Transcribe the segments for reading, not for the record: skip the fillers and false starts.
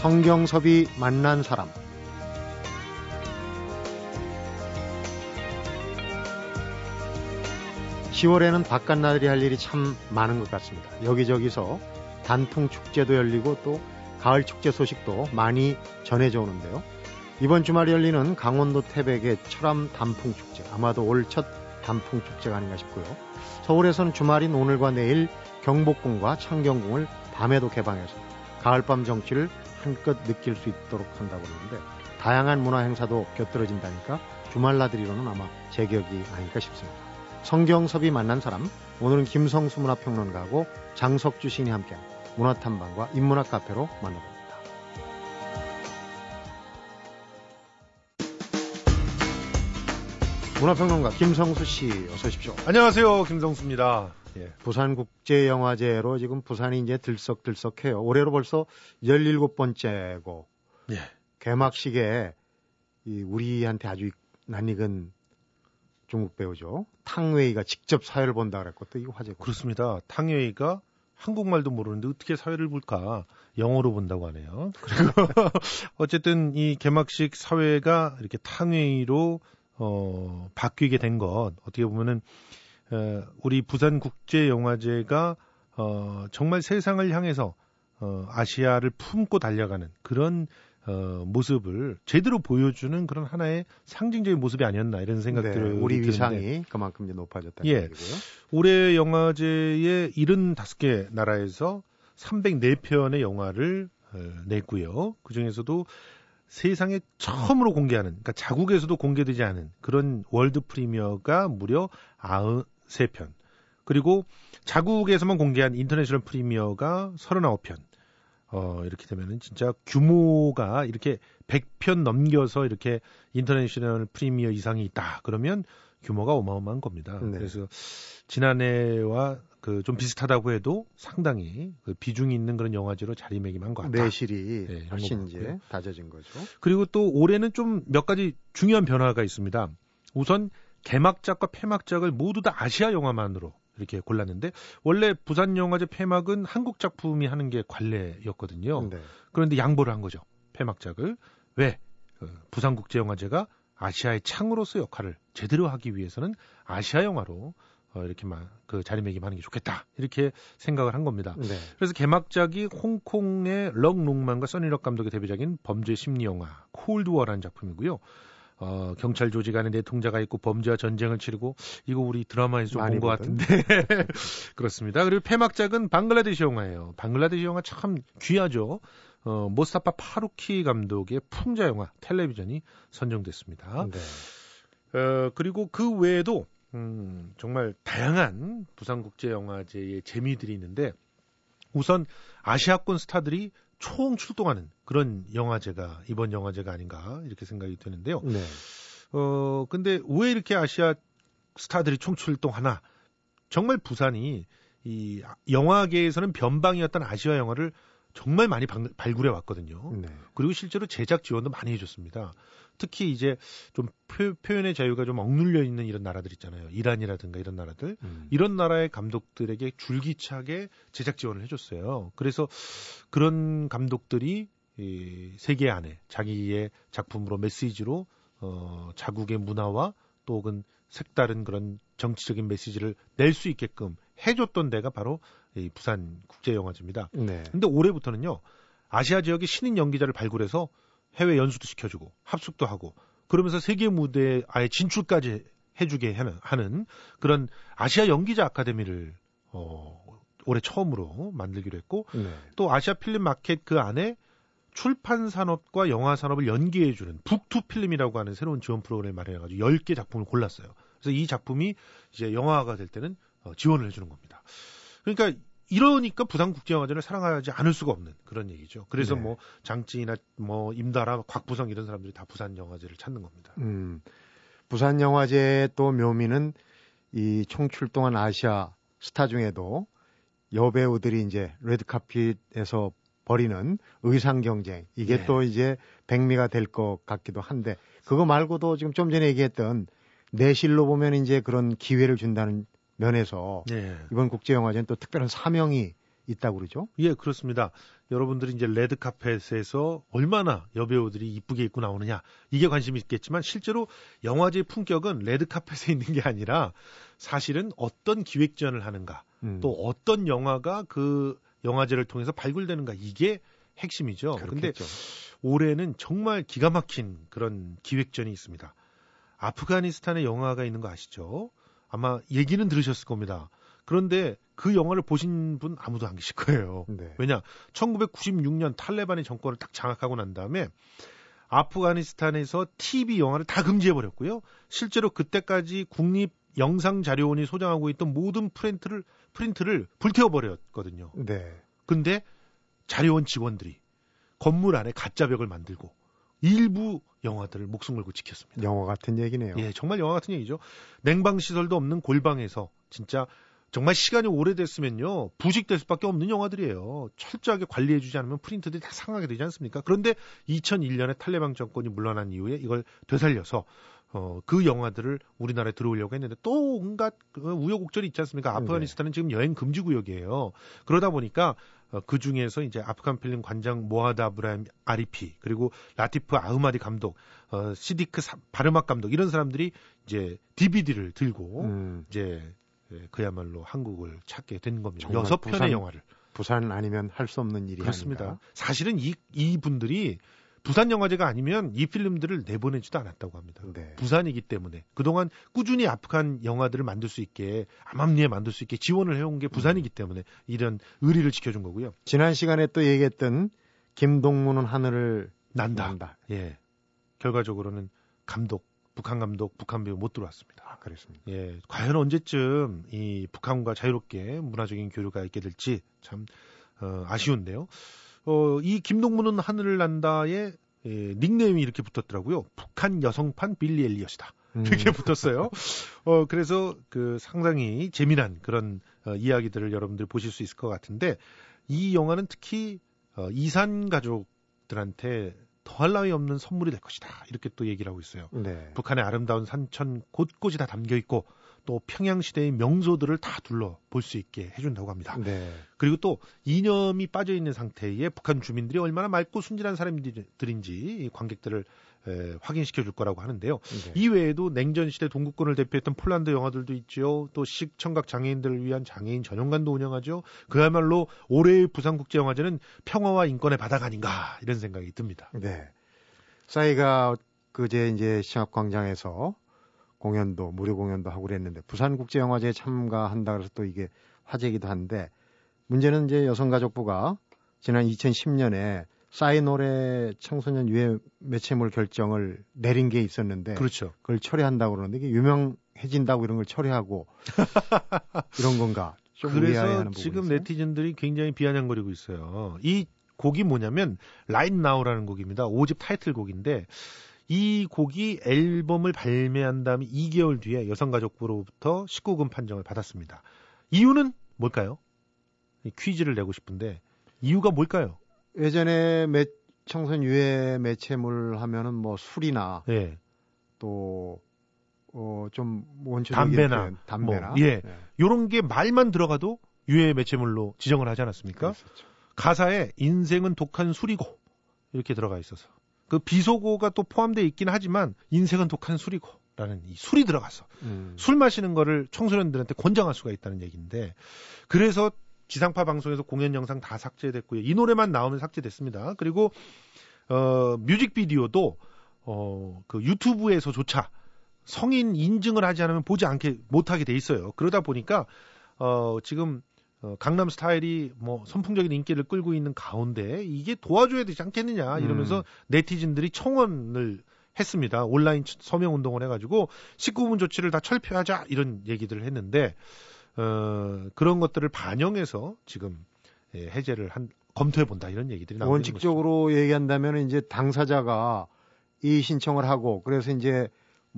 성경섭이 만난 사람. (10월에는) 바깥나들이 할 일이 참 많은 것 같습니다. 여기저기서 단풍 축제도 열리고 또 가을 축제 소식도 많이 전해져 오는데요. 이번 주말에 열리는 강원도 태백의 철암 단풍 축제, 아마도 올 첫 단풍 축제가 아닌가 싶고요. 서울에서는 주말인 오늘과 내일 경복궁과 창경궁을 밤에도 개방해서 가을밤 정취를 한껏 느낄 수 있도록 한다고 하는데, 다양한 문화 행사도 곁들여진다니까 주말 나들이로는 아마 제격이 아닐까 싶습니다. 성경섭이 만난 사람, 오늘은 김성수 문화평론가하고 장석주 시인이 함께한 문화탐방과 인문학 카페로 만나봅니다. 문화평론가 김성수 씨, 어서 오십시오. 안녕하세요, 김성수입니다. 예. 부산국제영화제로 지금 부산이 이제 들썩들썩해요. 올해로 벌써 17번째고, 예. 개막식에 이 우리한테 아주 낯익은 중국 배우죠. 탕웨이가 직접 사회를 본다 그랬거든요. 이거 화제고. 그렇습니다. 탕웨이가 한국말도 모르는데 어떻게 사회를 볼까? 영어로 본다고 하네요. 그리고 어쨌든 이 개막식 사회가 이렇게 탕웨이로 바뀌게 된 것, 어떻게 보면은 우리 부산국제영화제가 정말 세상을 향해서 아시아를 품고 달려가는 그런 모습을 제대로 보여주는 그런 하나의 상징적인 모습이 아니었나, 이런 생각들을 드는데, 우리 위상이 그만큼 이제 높아졌다는 예, 얘기고요. 올해 영화제에 75개 나라에서 304편의 영화를 냈고요. 그중에서도 세상에 처음으로 공개하는, 그러니까 자국에서도 공개되지 않은 그런 월드 프리미어가 무려 93편, 그리고 자국에서만 공개한 인터내셔널 프리미어가 39편, 이렇게 되면은 진짜 규모가 이렇게 100편 넘겨서 이렇게 인터내셔널 프리미어 이상이 있다 그러면 규모가 어마어마한 겁니다. 네. 그래서 지난해와 그 좀 비슷하다고 해도 상당히 그 비중이 있는 그런 영화제로 자리매김한 것 같다. 내실이 네, 훨씬 이제 다져진 거죠. 그리고 또 올해는 좀 몇 가지 중요한 변화가 있습니다. 우선 개막작과 폐막작을 모두 다 아시아 영화만으로 이렇게 골랐는데, 원래 부산영화제 폐막은 한국 작품이 하는 게 관례였거든요. 네. 그런데 양보를 한 거죠, 폐막작을. 왜? 부산국제영화제가 아시아의 창으로서 역할을 제대로 하기 위해서는 아시아 영화로 이렇게만 그 자리매김하는 게 좋겠다, 이렇게 생각을 한 겁니다. 네. 그래서 개막작이 홍콩의 럭 롱만과 써니럭 감독의 데뷔작인 범죄 심리 영화 콜드워라는 작품이고요. 경찰 조직 안에 내통자가 있고 범죄와 전쟁을 치르고, 이거 우리 드라마에서 본 것 같은데 그렇습니다. 그리고 폐막작은 방글라데시 영화예요. 방글라데시 영화 참 귀하죠. 모스타파 파루키 감독의 풍자 영화 텔레비전이 선정됐습니다. 네. 그리고 그 외에도 정말 다양한 부산국제영화제의 재미들이 있는데, 우선 아시아권 스타들이 총 출동하는 그런 영화제가 이번 영화제가 아닌가, 이렇게 생각이 드는데요. 네. 근데 왜 이렇게 아시아 스타들이 총 출동하나? 정말 부산이 이 영화계에서는 변방이었던 아시아 영화를 정말 많이 발굴해 왔거든요. 네. 그리고 실제로 제작 지원도 많이 해줬습니다. 특히 이제 좀 표현의 자유가 좀 억눌려 있는 이런 나라들 있잖아요. 이란이라든가 이런 나라들. 이런 나라의 감독들에게 줄기차게 제작 지원을 해줬어요. 그래서 그런 감독들이 이 세계 안에 자기의 작품으로, 메시지로 자국의 문화와 또 혹은 색다른 그런 정치적인 메시지를 낼 수 있게끔 해줬던 데가 바로 이 부산국제영화제입니다. 네. 근데 올해부터는요, 아시아 지역의 신인 연기자를 발굴해서 해외 연수도 시켜주고 합숙도 하고, 그러면서 세계 무대에 아예 진출까지 해주게 하는 그런 아시아 연기자 아카데미를 올해 처음으로 만들기로 했고, 네. 또 아시아 필름 마켓 그 안에 출판 산업과 영화 산업을 연계해주는 북투 필름이라고 하는 새로운 지원 프로그램을 마련해가지고 10개 작품을 골랐어요. 그래서 이 작품이 이제 영화가 될 때는 지원을 해주는 겁니다. 그러니까 이러니까 부산국제영화제를 사랑하지 않을 수가 없는 그런 얘기죠. 그래서 네. 뭐 장찌나 뭐 임다라, 곽부성 이런 사람들이 다 부산영화제를 찾는 겁니다. 부산영화제의 또 묘미는 이 총출동한 아시아 스타 중에도 여배우들이 이제 레드카펫에서 벌이는 의상 경쟁, 이게 네. 또 이제 백미가 될 것 같기도 한데, 그거 말고도 지금 좀 전에 얘기했던 내실로 보면 이제 그런 기회를 준다는 면에서 네. 이번 국제영화제는 또 특별한 사명이 있다고 그러죠? 예, 그렇습니다. 여러분들이 이제 레드카펫에서 얼마나 여배우들이 이쁘게 입고 나오느냐 이게 관심이 있겠지만 실제로 영화제의 품격은 레드카펫에 있는 게 아니라 사실은 어떤 기획전을 하는가 또 어떤 영화가 그 영화제를 통해서 발굴되는가 이게 핵심이죠. 그런데 올해는 정말 기가 막힌 그런 기획전이 있습니다. 아프가니스탄의 영화가 있는 거 아시죠? 아마 얘기는 들으셨을 겁니다. 그런데 그 영화를 보신 분 아무도 안 계실 거예요. 네. 왜냐? 1996년 탈레반이 정권을 딱 장악하고 난 다음에 아프가니스탄에서 TV 영화를 다 금지해버렸고요. 실제로 그때까지 국립 영상자료원이 소장하고 있던 모든 프린트를 불태워버렸거든요. 네. 근데 자료원 직원들이 건물 안에 가짜벽을 만들고 일부 영화들을 목숨 걸고 지켰습니다. 영화 같은 얘기네요. 예, 정말 영화 같은 얘기죠. 냉방시설도 없는 골방에서 진짜 정말 시간이 오래됐으면요. 부식될 수밖에 없는 영화들이에요. 철저하게 관리해주지 않으면 프린트들이 다 상하게 되지 않습니까? 그런데 2001년에 탈레반 정권이 물러난 이후에 이걸 되살려서 그 영화들을 우리나라에 들어오려고 했는데 또 온갖 우여곡절이 있지 않습니까? 아프가니스탄은 지금 여행 금지 구역이에요. 그러다 보니까 그 중에서 이제 아프간 필름 관장 모아다 브라임 아리피 그리고 라티프 아흐마디 감독, 시디크 사, 바르막 감독 이런 사람들이 이제 DVD를 들고 이제 그야말로 한국을 찾게 된 겁니다. 6편의 영화를. 부산 아니면 할 수 없는 일이 그렇습니다. 아닌가. 사실은 이 분들이 부산 영화제가 아니면 이 필름들을 내보내지도 않았다고 합니다. 네. 부산이기 때문에 그동안 꾸준히 아프간 영화들을 만들 수 있게 암암리에 만들 수 있게 지원을 해온 게 부산이기 때문에 이런 의리를 지켜준 거고요. 지난 시간에 또 얘기했던 김동문은 하늘을 난다. 예, 결과적으로는 감독. 북한 배우 못 들어왔습니다. 아, 그렇습니다. 예, 과연 언제쯤 이 북한과 자유롭게 문화적인 교류가 있게 될지 참 아쉬운데요. 이 김동문은 하늘을 난다의 닉네임이 이렇게 붙었더라고요. 북한 여성판 빌리 엘리엇이다. 이렇게 붙었어요. 그래서 그 상당히 재미난 그런 이야기들을 여러분들 보실 수 있을 것 같은데 이 영화는 특히 이산 가족들한테 더할 나위 없는 선물이 될 것이다. 이렇게 또 얘기를 하고 있어요. 네. 북한의 아름다운 산천 곳곳이 다 담겨 있고 또 평양시대의 명소들을 다 둘러볼 수 있게 해준다고 합니다. 네. 그리고 또 이념이 빠져있는 상태에 북한 주민들이 얼마나 맑고 순진한 사람들인지 관객들을 확인시켜줄 거라고 하는데요. 네. 이외에도 냉전시대 동구권을 대표했던 폴란드 영화들도 있죠. 또 시청각 장애인들을 위한 장애인 전용관도 운영하죠. 그야말로 올해의 부산국제영화제는 평화와 인권의 바다가 아닌가 이런 생각이 듭니다. 네. 싸이가 그제 이제 시합광장에서 공연도 무료 공연도 하고 그랬는데 부산국제영화제에 참가한다 그래서 또 이게 화제이기도 한데 문제는 이제 여성가족부가 지난 2010년에 싸이 노래 청소년 유해 매체물 결정을 내린 게 있었는데 그렇죠. 그걸 철회한다고 그러는데 이게 유명해진다고 이런 걸 철회하고 이런 건가? 그래서 지금 네티즌들이 굉장히 비아냥거리고 있어요. 이 곡이 뭐냐면 Right Now라는 곡입니다. 5집 타이틀곡인데 이 곡이 앨범을 발매한 다음에 2개월 뒤에 여성가족부로부터 19금 판정을 받았습니다. 이유는 뭘까요? 퀴즈를 내고 싶은데 이유가 뭘까요? 예전에 청소년 유해 매체물 하면은 뭐 술이나 예. 또 좀 원초적인 담배나 뭐, 예. 요런 게 말만 들어가도 유해 매체물로 지정을 하지 않았습니까? 그랬었죠. 가사에 인생은 독한 술이고 이렇게 들어가 있어서 그 비속어가 또 포함되어 있긴 하지만 인생은 독한 술이고 라는 이 술이 들어가서 술 마시는 거를 청소년들한테 권장할 수가 있다는 얘기인데 그래서 지상파 방송에서 공연 영상 다 삭제됐고요. 이 노래만 나오면 삭제됐습니다. 그리고 뮤직비디오도 그 유튜브에서조차 성인 인증을 하지 않으면 보지 않게 못하게 돼 있어요. 그러다 보니까 지금 강남 스타일이 뭐 선풍적인 인기를 끌고 있는 가운데 이게 도와줘야 되지 않겠느냐 이러면서 네티즌들이 청원을 했습니다. 온라인 서명운동을 해가지고 19금 조치를 다 철폐하자 이런 얘기들을 했는데 그런 것들을 반영해서 지금 해제를 검토해본다 이런 얘기들이 나오는 거죠. 원칙적으로 얘기한다면 이제 당사자가 이 신청을 하고 그래서 이제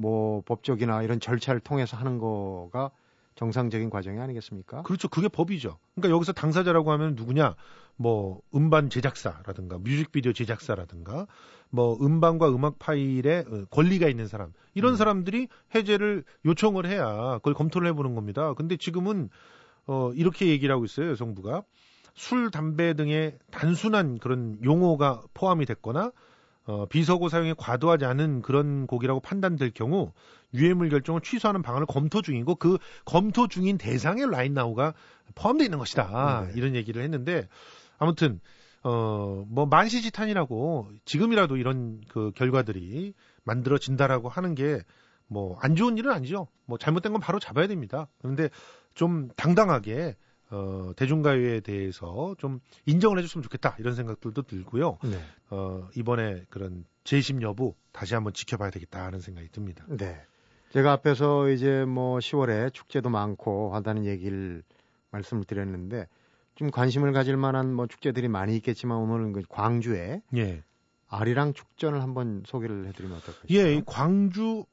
뭐 법적이나 이런 절차를 통해서 하는 거가 정상적인 과정이 아니겠습니까? 그렇죠. 그게 법이죠. 그러니까 여기서 당사자라고 하면 누구냐? 뭐 음반 제작사라든가 뮤직비디오 제작사라든가 뭐 음반과 음악 파일에 권리가 있는 사람 이런 사람들이 해제를 요청을 해야 그걸 검토를 해보는 겁니다. 근데 지금은 이렇게 얘기를 하고 있어요. 여성부가 술, 담배 등의 단순한 그런 용어가 포함이 됐거나 비서고 사용이 과도하지 않은 그런 곡이라고 판단될 경우 유해물 결정을 취소하는 방안을 검토 중이고 그 검토 중인 대상에 라인나우가 포함되어 있는 것이다. 네. 이런 얘기를 했는데 아무튼 뭐 만시지탄이라고 지금이라도 이런 그 결과들이 만들어진다라고 하는 게 뭐 안 좋은 일은 아니죠. 뭐 잘못된 건 바로 잡아야 됩니다. 그런데 좀 당당하게 대중가요에 대해서 좀 인정을 해줬으면 좋겠다 이런 생각들도 들고요. 네. 이번에 그런 재심 여부 다시 한번 지켜봐야 되겠다 하는 생각이 듭니다. 네. 제가 앞에서 이제 뭐 10월에 축제도 많고 하다는 얘기를 말씀을 드렸는데 좀 관심을 가질 만한 뭐 축제들이 많이 있겠지만 오늘은 그 광주에 예. 아리랑 축전을 한번 소개를 해드리면 어떨까요? 예, 광주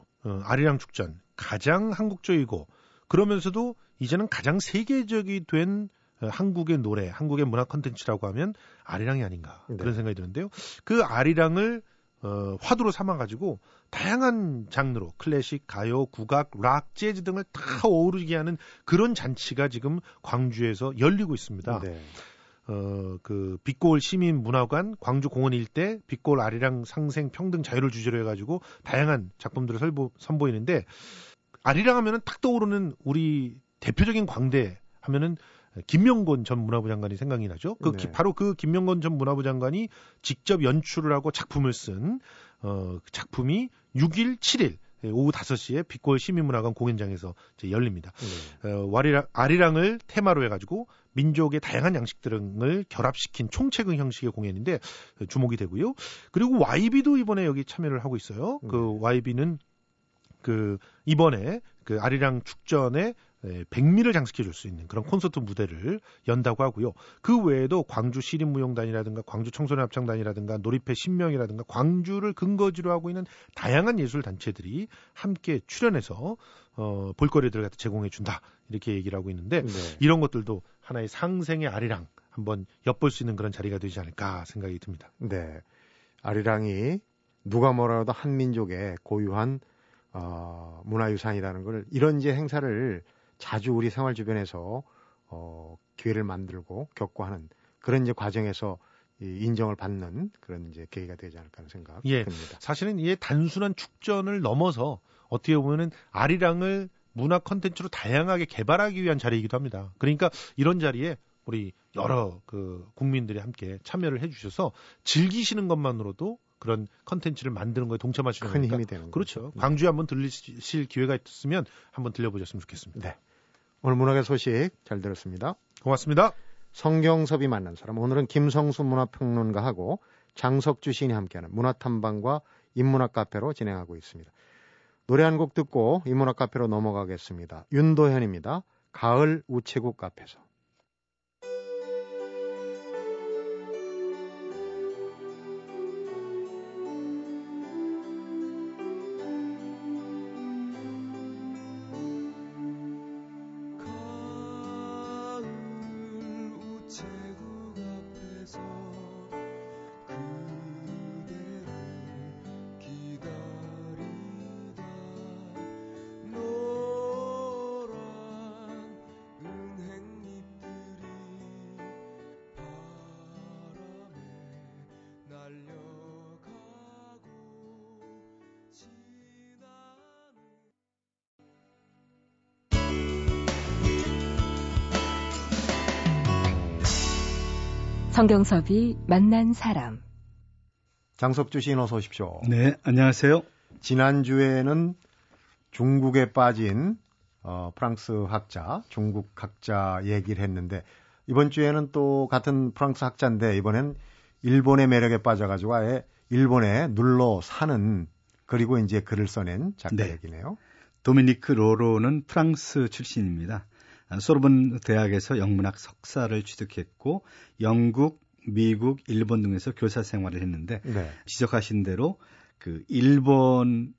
아리랑 축전 가장 한국적이고 그러면서도 이제는 가장 세계적이 된 한국의 노래, 한국의 문화 콘텐츠라고 하면 아리랑이 아닌가 네. 그런 생각이 드는데요. 그 아리랑을 화두로 삼아가지고 다양한 장르로 클래식, 가요, 국악, 락, 재즈 등을 다 어우르게 하는 그런 잔치가 지금 광주에서 열리고 있습니다. 네. 그 빛골 시민문화관, 광주공원 일대 빛골 아리랑 상생 평등 자유를 주제로 해가지고 다양한 작품들을 선보이는데 아리랑 하면은 탁 떠오르는 우리 대표적인 광대 하면은 김명곤 전 문화부 장관이 생각이 나죠. 그 네. 바로 그 김명곤 전 문화부 장관이 직접 연출을 하고 작품을 쓴 작품이 6일, 7일 오후 5시에 빛골 시민문화관 공연장에서 이제 열립니다. 네. 아리랑을 테마로 해가지고 민족의 다양한 양식 등을 결합시킨 총체극 형식의 공연인데 주목이 되고요. 그리고 YB도 이번에 여기 참여를 하고 있어요. 네. 그 YB는 그 이번에 그 아리랑 축전에 백미를 장식해줄 수 있는 그런 콘서트 무대를 연다고 하고요. 그 외에도 광주 시립무용단이라든가 광주 청소년합창단이라든가 놀이패 신명이라든가 광주를 근거지로 하고 있는 다양한 예술단체들이 함께 출연해서 볼거리들을 갖다 제공해준다 이렇게 얘기를 하고 있는데 네. 이런 것들도 하나의 상생의 아리랑 한번 엿볼 수 있는 그런 자리가 되지 않을까 생각이 듭니다. 네, 아리랑이 누가 뭐라도 한민족의 고유한 문화유산이라는 걸 이런 이제 행사를 자주 우리 생활 주변에서 기회를 만들고 겪고 하는 그런 이제 과정에서 인정을 받는 그런 이제 계기가 되지 않을까 하는 생각입니다. 예, 사실은 이게 단순한 축전을 넘어서 어떻게 보면은 아리랑을 문화 콘텐츠로 다양하게 개발하기 위한 자리이기도 합니다. 그러니까 이런 자리에 우리 여러 그 국민들이 함께 참여를 해주셔서 즐기시는 것만으로도 그런 컨텐츠를 만드는 거에 동참하시는 큰 힘이 되는 거죠. 그렇죠. 광주에 한번 들리실 기회가 있으면 한번 들려보셨으면 좋겠습니다. 네. 오늘 문학의 소식 잘 들었습니다. 고맙습니다. 성경섭이 만난 사람. 오늘은 김성수 문화평론가하고 장석주 시인이 함께하는 문화탐방과 인문학 카페로 진행하고 있습니다. 노래 한 곡 듣고 인문학 카페로 넘어가겠습니다. 윤도현입니다. 가을 우체국 카페에서. 성경섭이 만난 사람. 장석주 시인 어서 오십시오. 네, 안녕하세요. 지난주에는 중국에 빠진 프랑스 학자, 중국 학자 얘기를 했는데 이번 주에는 또 같은 프랑스 학자인데 이번엔 일본의 매력에 빠져가지고 아예 일본에 눌러 사는 그리고 이제 글을 써낸 작가 네. 얘기네요. 도미니크 로로는 프랑스 출신입니다. 소르본 대학에서 영문학 석사를 취득했고 영국, 미국, 일본 등에서 교사 생활을 했는데 네. 지적하신 대로 그 일본의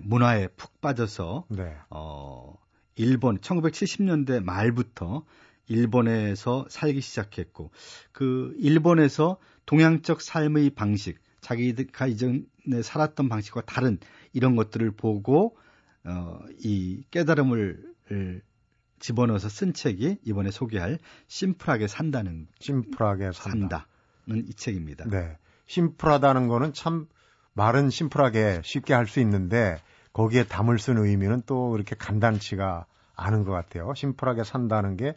문화에 푹 빠져서 네. 일본 1970년대 말부터 일본에서 살기 시작했고 그 일본에서 동양적 삶의 방식, 자기가 이전에 살았던 방식과 다른 이런 것들을 보고 이 깨달음을 집어넣어서 쓴 책이 이번에 소개할 심플하게 산다는 이 책입니다. 네, 심플하다는 거는 참 말은 심플하게 쉽게 할 수 있는데 거기에 담을 쓴 의미는 또 그렇게 간단치가 않은 것 같아요. 심플하게 산다는 게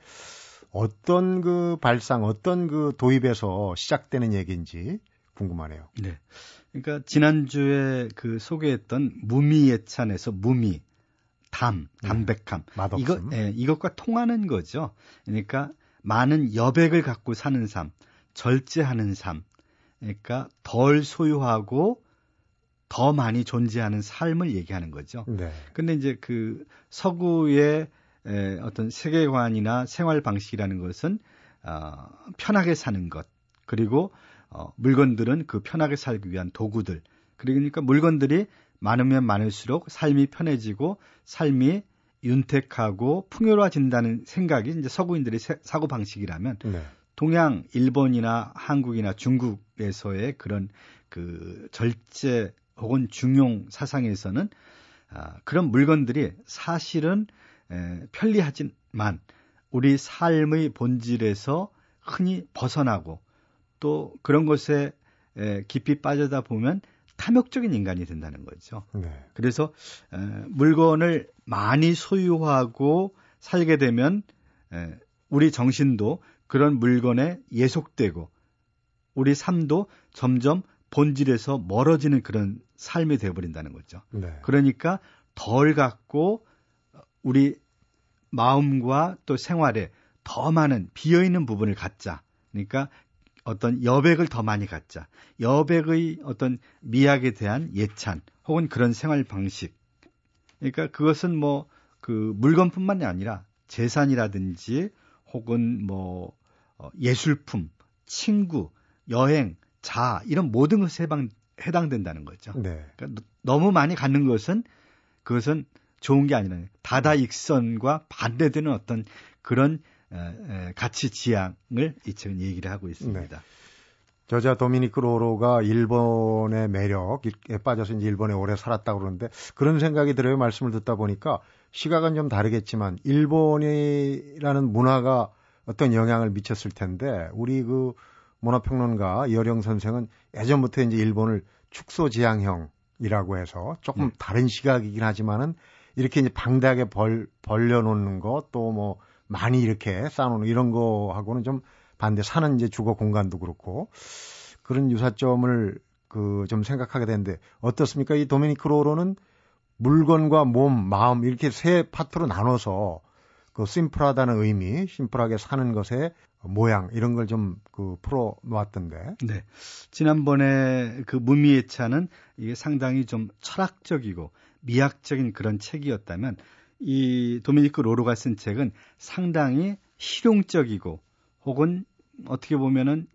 어떤 그 발상, 어떤 그 도입에서 시작되는 얘기인지 궁금하네요. 네, 그러니까 지난주에 그 소개했던 무미예찬에서 무미, 담백함. 맛없음. 이것과 통하는 거죠. 그러니까 많은 여백을 갖고 사는 삶, 절제하는 삶, 그러니까 덜 소유하고 더 많이 존재하는 삶을 얘기하는 거죠. 네. 근데 이제 그 서구의 어떤 세계관이나 생활 방식이라는 것은 편하게 사는 것, 그리고 물건들은 그 편하게 살기 위한 도구들, 그러니까 물건들이 많으면 많을수록 삶이 편해지고 삶이 윤택하고 풍요로워진다는 생각이 이제 서구인들의 사고 방식이라면, 네, 동양, 일본이나 한국이나 중국에서의 그런 그 절제 혹은 중용 사상에서는 그런 물건들이 사실은 편리하지만 우리 삶의 본질에서 흔히 벗어나고 또 그런 것에 깊이 빠져다 보면 탐욕적인 인간이 된다는 거죠. 네. 그래서 물건을 많이 소유하고 살게 되면 우리 정신도 그런 물건에 예속되고 우리 삶도 점점 본질에서 멀어지는 그런 삶이 되어버린다는 거죠. 네. 그러니까 덜 갖고 우리 마음과 또 생활에 더 많은 비어있는 부분을 갖자. 그러니까 어떤 여백을 더 많이 갖자. 여백의 어떤 미학에 대한 예찬 혹은 그런 생활 방식. 그러니까 그것은 뭐 그 물건뿐만이 아니라 재산이라든지 혹은 뭐 예술품, 친구, 여행, 자아 이런 모든 것에 해당된다는 거죠. 네. 그러니까 너무 많이 갖는 것은 그것은 좋은 게 아니라 다다익선과 반대되는 어떤 그런 가치 지향을 이 책은 얘기를 하고 있습니다. 네. 저자 도미니크 로로가 일본의 매력에 빠져서 이제 일본에 오래 살았다고 그러는데 그런 생각이 들어요. 말씀을 듣다 보니까 시각은 좀 다르겠지만 일본이라는 문화가 어떤 영향을 미쳤을 텐데 우리 그 문화평론가 이어령 선생은 예전부터 이제 일본을 축소지향형이라고 해서 조금 다른 시각이긴 하지만은 이렇게 이제 방대하게 벌려놓는 것 또 뭐 많이 이렇게 쌓아놓는 이런 거하고는 좀 반대 사는 이제 주거 공간도 그렇고 그런 유사점을 그 좀 생각하게 되는데 어떻습니까? 이 도미니크 로로는 물건과 몸, 마음 이렇게 세 파트로 나눠서 그 심플하다는 의미, 심플하게 사는 것의 모양 이런 걸 좀 그 풀어 놓았던데. 네. 지난번에 그 무미예찬은 이게 상당히 좀 철학적이고 미학적인 그런 책이었다면 이 도미니크 로로가 쓴 책은 상당히 실용적이고 혹은 어떻게 보면은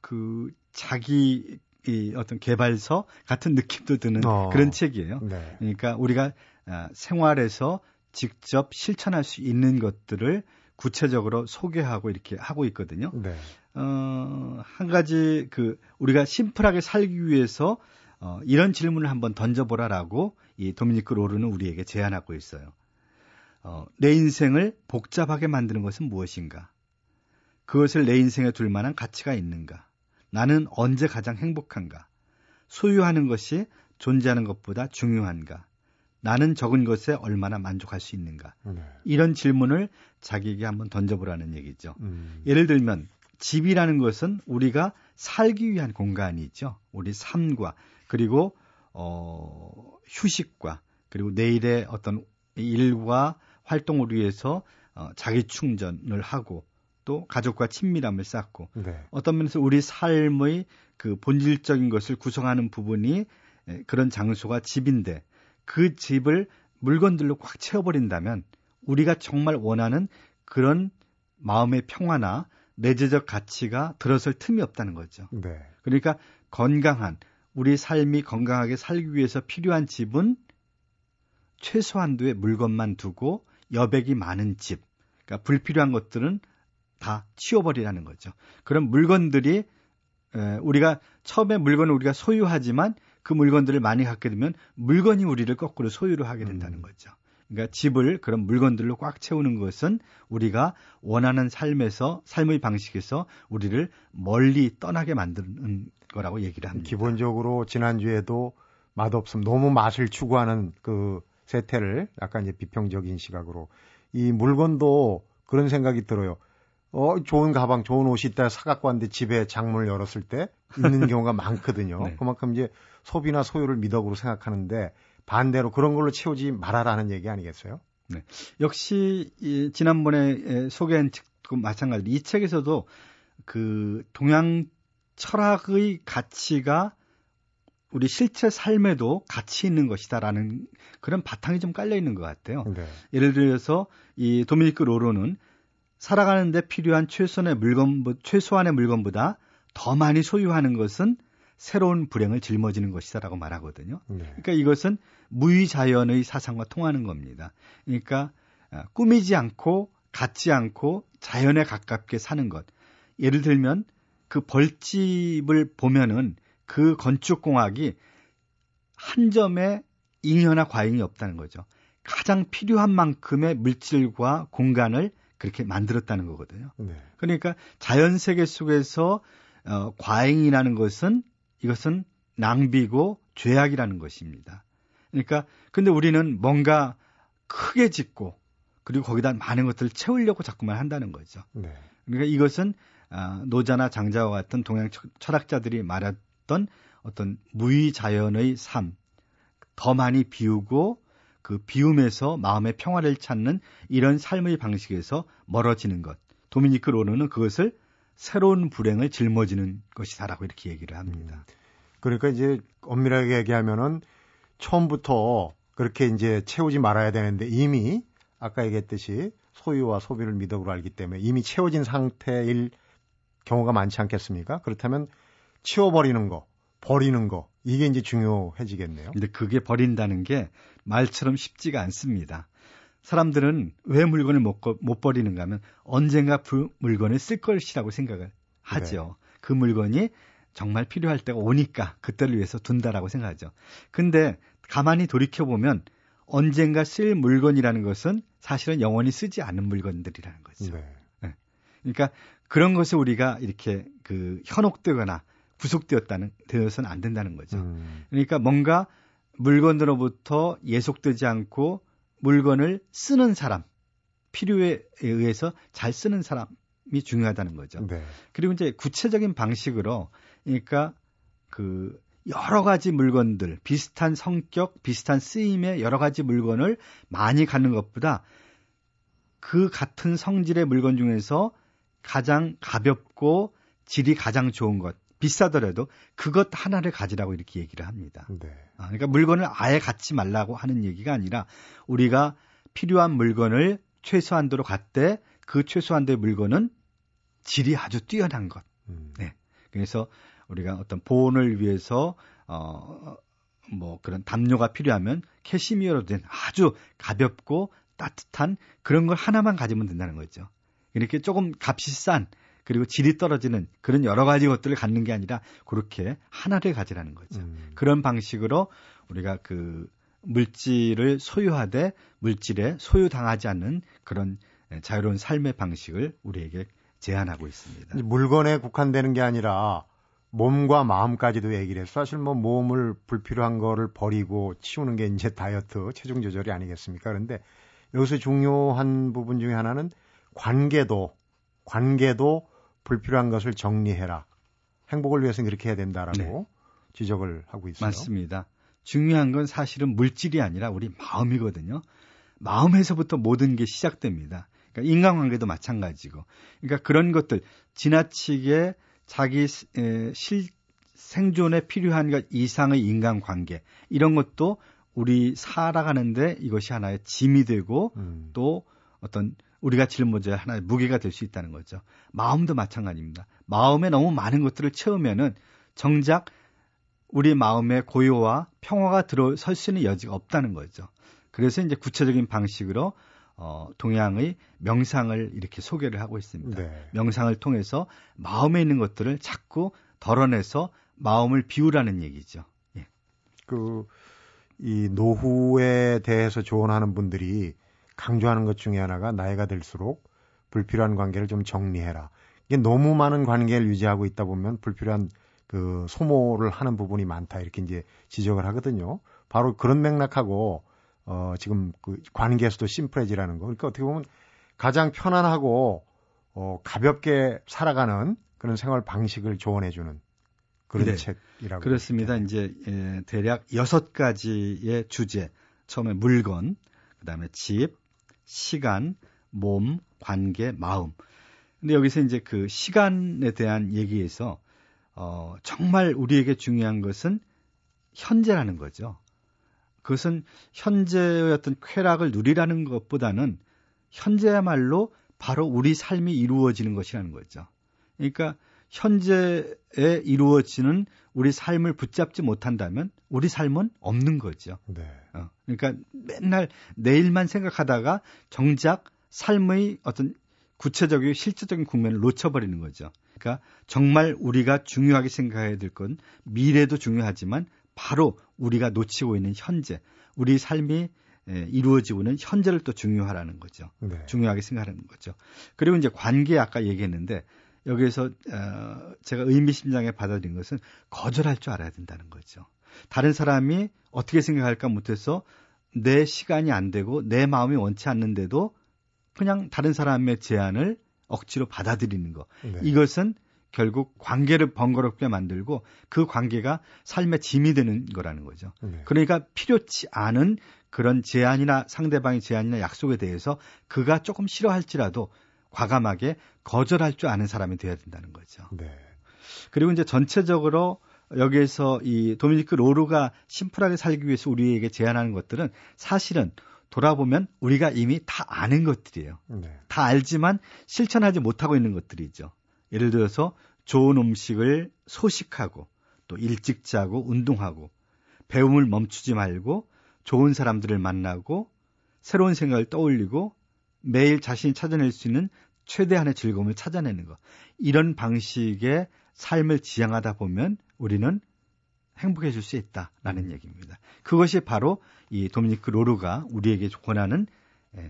그 자기 이 어떤 개발서 같은 느낌도 드는 그런 책이에요. 네. 그러니까 우리가 생활에서 직접 실천할 수 있는 것들을 구체적으로 소개하고 이렇게 하고 있거든요. 네. 한 가지 그 우리가 심플하게 살기 위해서 이런 질문을 한번 던져보라라고 이 도미니크 로르는 우리에게 제안하고 있어요. 내 인생을 복잡하게 만드는 것은 무엇인가? 그것을 내 인생에 둘 만한 가치가 있는가? 나는 언제 가장 행복한가? 소유하는 것이 존재하는 것보다 중요한가? 나는 적은 것에 얼마나 만족할 수 있는가? 네. 이런 질문을 자기에게 한번 던져보라는 얘기죠. 예를 들면 집이라는 것은 우리가 살기 위한 공간이죠. 우리 삶과 그리고 휴식과 그리고 내일의 어떤 일과 활동을 위해서 자기 충전을 하고 또 가족과 친밀함을 쌓고, 네, 어떤 면에서 우리 삶의 그 본질적인 것을 구성하는 부분이 그런 장소가 집인데 그 집을 물건들로 꽉 채워버린다면 우리가 정말 원하는 그런 마음의 평화나 내재적 가치가 들어설 틈이 없다는 거죠. 네. 그러니까 건강한 우리 삶이 건강하게 살기 위해서 필요한 집은 최소한도의 물건만 두고 여백이 많은 집, 그러니까 불필요한 것들은 다 치워버리라는 거죠. 그럼 물건들이 우리가 처음에 물건을 우리가 소유하지만 그 물건들을 많이 갖게 되면 물건이 우리를 거꾸로 소유를 하게 된다는 거죠. 그러니까 집을 그런 물건들로 꽉 채우는 것은 우리가 원하는 삶에서, 삶의 방식에서 우리를 멀리 떠나게 만드는 거라고 얘기를 합니다. 기본적으로 지난주에도 맛없음, 너무 맛을 추구하는 그 세태를 약간 이제 비평적인 시각으로, 이 물건도 그런 생각이 들어요. 좋은 가방, 좋은 옷이 있다 사갖고 왔는데 집에 장문을 열었을 때 있는 경우가 많거든요. 네. 그만큼 이제 소비나 소유를 미덕으로 생각하는데 반대로 그런 걸로 채우지 말아라는 얘기 아니겠어요? 네. 역시 지난번에 소개한 책과 마찬가지로 이 책에서도 그 동양 철학의 가치가 우리 실제 삶에도 가치 있는 것이다라는 그런 바탕이 좀 깔려 있는 것 같아요. 네. 예를 들어서 이 도미니크 로로는 살아가는 데 필요한 최소한의 물건보다 더 많이 소유하는 것은 새로운 불행을 짊어지는 것이다라고 말하거든요. 네. 그러니까 이것은 무위자연의 사상과 통하는 겁니다. 그러니까 꾸미지 않고 갖지 않고 자연에 가깝게 사는 것. 예를 들면 그 벌집을 보면은 그 건축공학이 한 점에 잉여나 과잉이 없다는 거죠. 가장 필요한 만큼의 물질과 공간을 그렇게 만들었다는 거거든요. 네. 그러니까 자연 세계 속에서 과잉이라는 것은 이것은 낭비고 죄악이라는 것입니다. 그러니까 근데 우리는 뭔가 크게 짓고 그리고 거기다 많은 것들을 채우려고 자꾸만 한다는 거죠. 네. 그러니까 이것은 노자나 장자와 같은 동양 철학자들이 말했던 어떤 무위자연의 삶, 더 많이 비우고 그 비움에서 마음의 평화를 찾는 이런 삶의 방식에서 멀어지는 것. 도미니크 로노는 그것을 새로운 불행을 짊어지는 것이다라고 이렇게 얘기를 합니다. 그러니까 이제 엄밀하게 얘기하면은 처음부터 그렇게 이제 채우지 말아야 되는데 이미 아까 얘기했듯이 소유와 소비를 미덕으로 알기 때문에 이미 채워진 상태일 경우가 많지 않겠습니까? 그렇다면 치워버리는 거, 버리는 거, 이게 이제 중요해지겠네요. 근데 그게 버린다는 게 말처럼 쉽지가 않습니다. 사람들은 왜 물건을 못 버리는가 하면 언젠가 그 물건을 쓸 것이라고 생각을 하죠. 네. 그 물건이 정말 필요할 때가 오니까 그때를 위해서 둔다라고 생각하죠. 근데 가만히 돌이켜보면 언젠가 쓸 물건이라는 것은 사실은 영원히 쓰지 않은 물건들이라는 거죠. 네. 네. 그러니까 그런 것에 우리가 이렇게 그 현혹되거나 구속되어서는 안 된다는 거죠. 그러니까 뭔가 물건으로부터 예속되지 않고 물건을 쓰는 사람, 필요에 의해서 잘 쓰는 사람이 중요하다는 거죠. 네. 그리고 이제 구체적인 방식으로, 그러니까 그 여러 가지 물건들, 비슷한 성격, 비슷한 쓰임의 여러 가지 물건을 많이 갖는 것보다 그 같은 성질의 물건 중에서 가장 가볍고 질이 가장 좋은 것, 비싸더라도 그것 하나를 가지라고 이렇게 얘기를 합니다. 네. 그러니까 물건을 아예 갖지 말라고 하는 얘기가 아니라 우리가 필요한 물건을 최소한도로 갖되 그 최소한도의 물건은 질이 아주 뛰어난 것. 네. 그래서 우리가 어떤 보온을 위해서 뭐 그런 담요가 필요하면 캐시미어로 된 아주 가볍고 따뜻한 그런 걸 하나만 가지면 된다는 거죠. 이렇게 조금 값이 싼 그리고 질이 떨어지는 그런 여러 가지 것들을 갖는 게 아니라 그렇게 하나를 가지라는 거죠. 그런 방식으로 우리가 그 물질을 소유하되 물질에 소유당하지 않는 그런 자유로운 삶의 방식을 우리에게 제안하고 있습니다. 물건에 국한되는 게 아니라 몸과 마음까지도 얘기를 해서 사실 뭐 몸을 불필요한 거를 버리고 치우는 게 이제 다이어트, 체중 조절이 아니겠습니까? 그런데 여기서 중요한 부분 중에 하나는 관계도 불필요한 것을 정리해라. 행복을 위해서는 그렇게 해야 된다라고 네. 지적을 하고 있어요. 맞습니다. 중요한 건 사실은 물질이 아니라 우리 마음이거든요. 마음에서부터 모든 게 시작됩니다. 그러니까 인간관계도 마찬가지고. 그러니까 그런 것들 지나치게 자기 생존에 필요한 것 이상의 인간관계 이런 것도 우리 살아가는데 이것이 하나의 짐이 되고 또 어떤 우리가 짊어져야 하나의 무게가 될 수 있다는 거죠. 마음도 마찬가지입니다. 마음에 너무 많은 것들을 채우면은 정작 우리 마음에 고요와 평화가 들어설 수 있는 여지가 없다는 거죠. 그래서 이제 구체적인 방식으로 동양의 명상을 이렇게 소개를 하고 있습니다. 네. 명상을 통해서 마음에 있는 것들을 자꾸 덜어내서 마음을 비우라는 얘기죠. 예. 그 이 노후에 대해서 조언하는 분들이 강조하는 것 중에 하나가 나이가 들수록 불필요한 관계를 좀 정리해라. 이게 너무 많은 관계를 유지하고 있다 보면 불필요한 그 소모를 하는 부분이 많다. 이렇게 이제 지적을 하거든요. 바로 그런 맥락하고 지금 그 관계에서도 심플해지라는 거. 그러니까 어떻게 보면 가장 편안하고 가볍게 살아가는 그런 생활 방식을 조언해주는 그런 네, 책이라고. 그렇습니다. 이제 대략 6가지의 주제. 처음에 물건, 그다음에 집, 시간, 몸, 관계, 마음. 근데 여기서 이제 그 시간에 대한 얘기에서 정말 우리에게 중요한 것은 현재라는 거죠. 그것은 현재의 어떤 쾌락을 누리라는 것보다는 현재야말로 바로 우리 삶이 이루어지는 것이라는 거죠. 그러니까 현재에 이루어지는 우리 삶을 붙잡지 못한다면 우리 삶은 없는 거죠. 네. 그러니까 맨날 내일만 생각하다가 정작 삶의 어떤 구체적이고 실질적인 국면을 놓쳐버리는 거죠. 그러니까 정말 우리가 중요하게 생각해야 될 건 미래도 중요하지만 바로 우리가 놓치고 있는 현재, 우리 삶이 이루어지고 있는 현재를 또 중요하라는 거죠. 네. 중요하게 생각하는 거죠. 그리고 이제 관계 아까 얘기했는데 여기에서 제가 의미심장하게 받아들인 것은 거절할 줄 알아야 된다는 거죠. 다른 사람이 어떻게 생각할까 못해서 내 시간이 안 되고 내 마음이 원치 않는데도 그냥 다른 사람의 제안을 억지로 받아들이는 거. 네. 이것은 결국 관계를 번거롭게 만들고 그 관계가 삶의 짐이 되는 거라는 거죠. 네. 그러니까 필요치 않은 그런 제안이나 상대방의 제안이나 약속에 대해서 그가 조금 싫어할지라도 과감하게 거절할 줄 아는 사람이 돼야 된다는 거죠. 네. 그리고 이제 전체적으로 여기에서 이 도미니크 로르가 심플하게 살기 위해서 우리에게 제안하는 것들은 사실은 돌아보면 우리가 이미 다 아는 것들이에요. 네. 다 알지만 실천하지 못하고 있는 것들이죠. 예를 들어서 좋은 음식을 소식하고 또 일찍 자고 운동하고 배움을 멈추지 말고 좋은 사람들을 만나고 새로운 생각을 떠올리고 매일 자신이 찾아낼 수 있는 최대한의 즐거움을 찾아내는 것. 이런 방식의 삶을 지향하다 보면 우리는 행복해질 수 있다라는 얘기입니다. 그것이 바로 이 도미니크 로르가 우리에게 권하는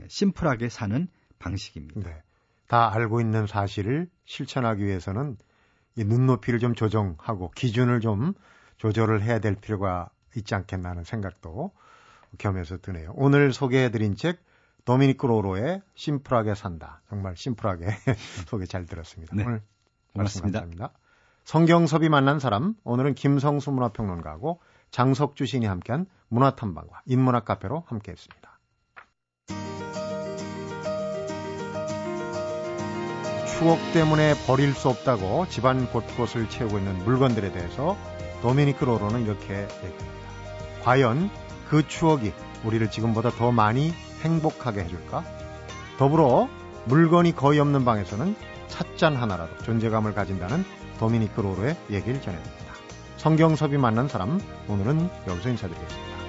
심플하게 사는 방식입니다. 네. 다 알고 있는 사실을 실천하기 위해서는 이 눈높이를 좀 조정하고 기준을 좀 조절을 해야 될 필요가 있지 않겠나 하는 생각도 겸해서 드네요. 오늘 소개해드린 책 도미니크 로로의 심플하게 산다. 정말 심플하게 소개 잘 들었습니다. 네. 오늘 말씀 감사합니다. 성경섭이 만난 사람, 오늘은 김성수 문화평론가하고 장석주 시인이 함께한 문화탐방과 인문학 카페로 함께했습니다. 추억 때문에 버릴 수 없다고 집안 곳곳을 채우고 있는 물건들에 대해서 도미니크 로로는 이렇게 얘기합니다. 과연 그 추억이 우리를 지금보다 더 많이 행복하게 해줄까? 더불어 물건이 거의 없는 방에서는 찻잔 하나라도 존재감을 가진다는 도미니크 로로의 얘기를 전해드립니다. 성경섭이 만난 사람, 오늘은 여기서 인사드리겠습니다.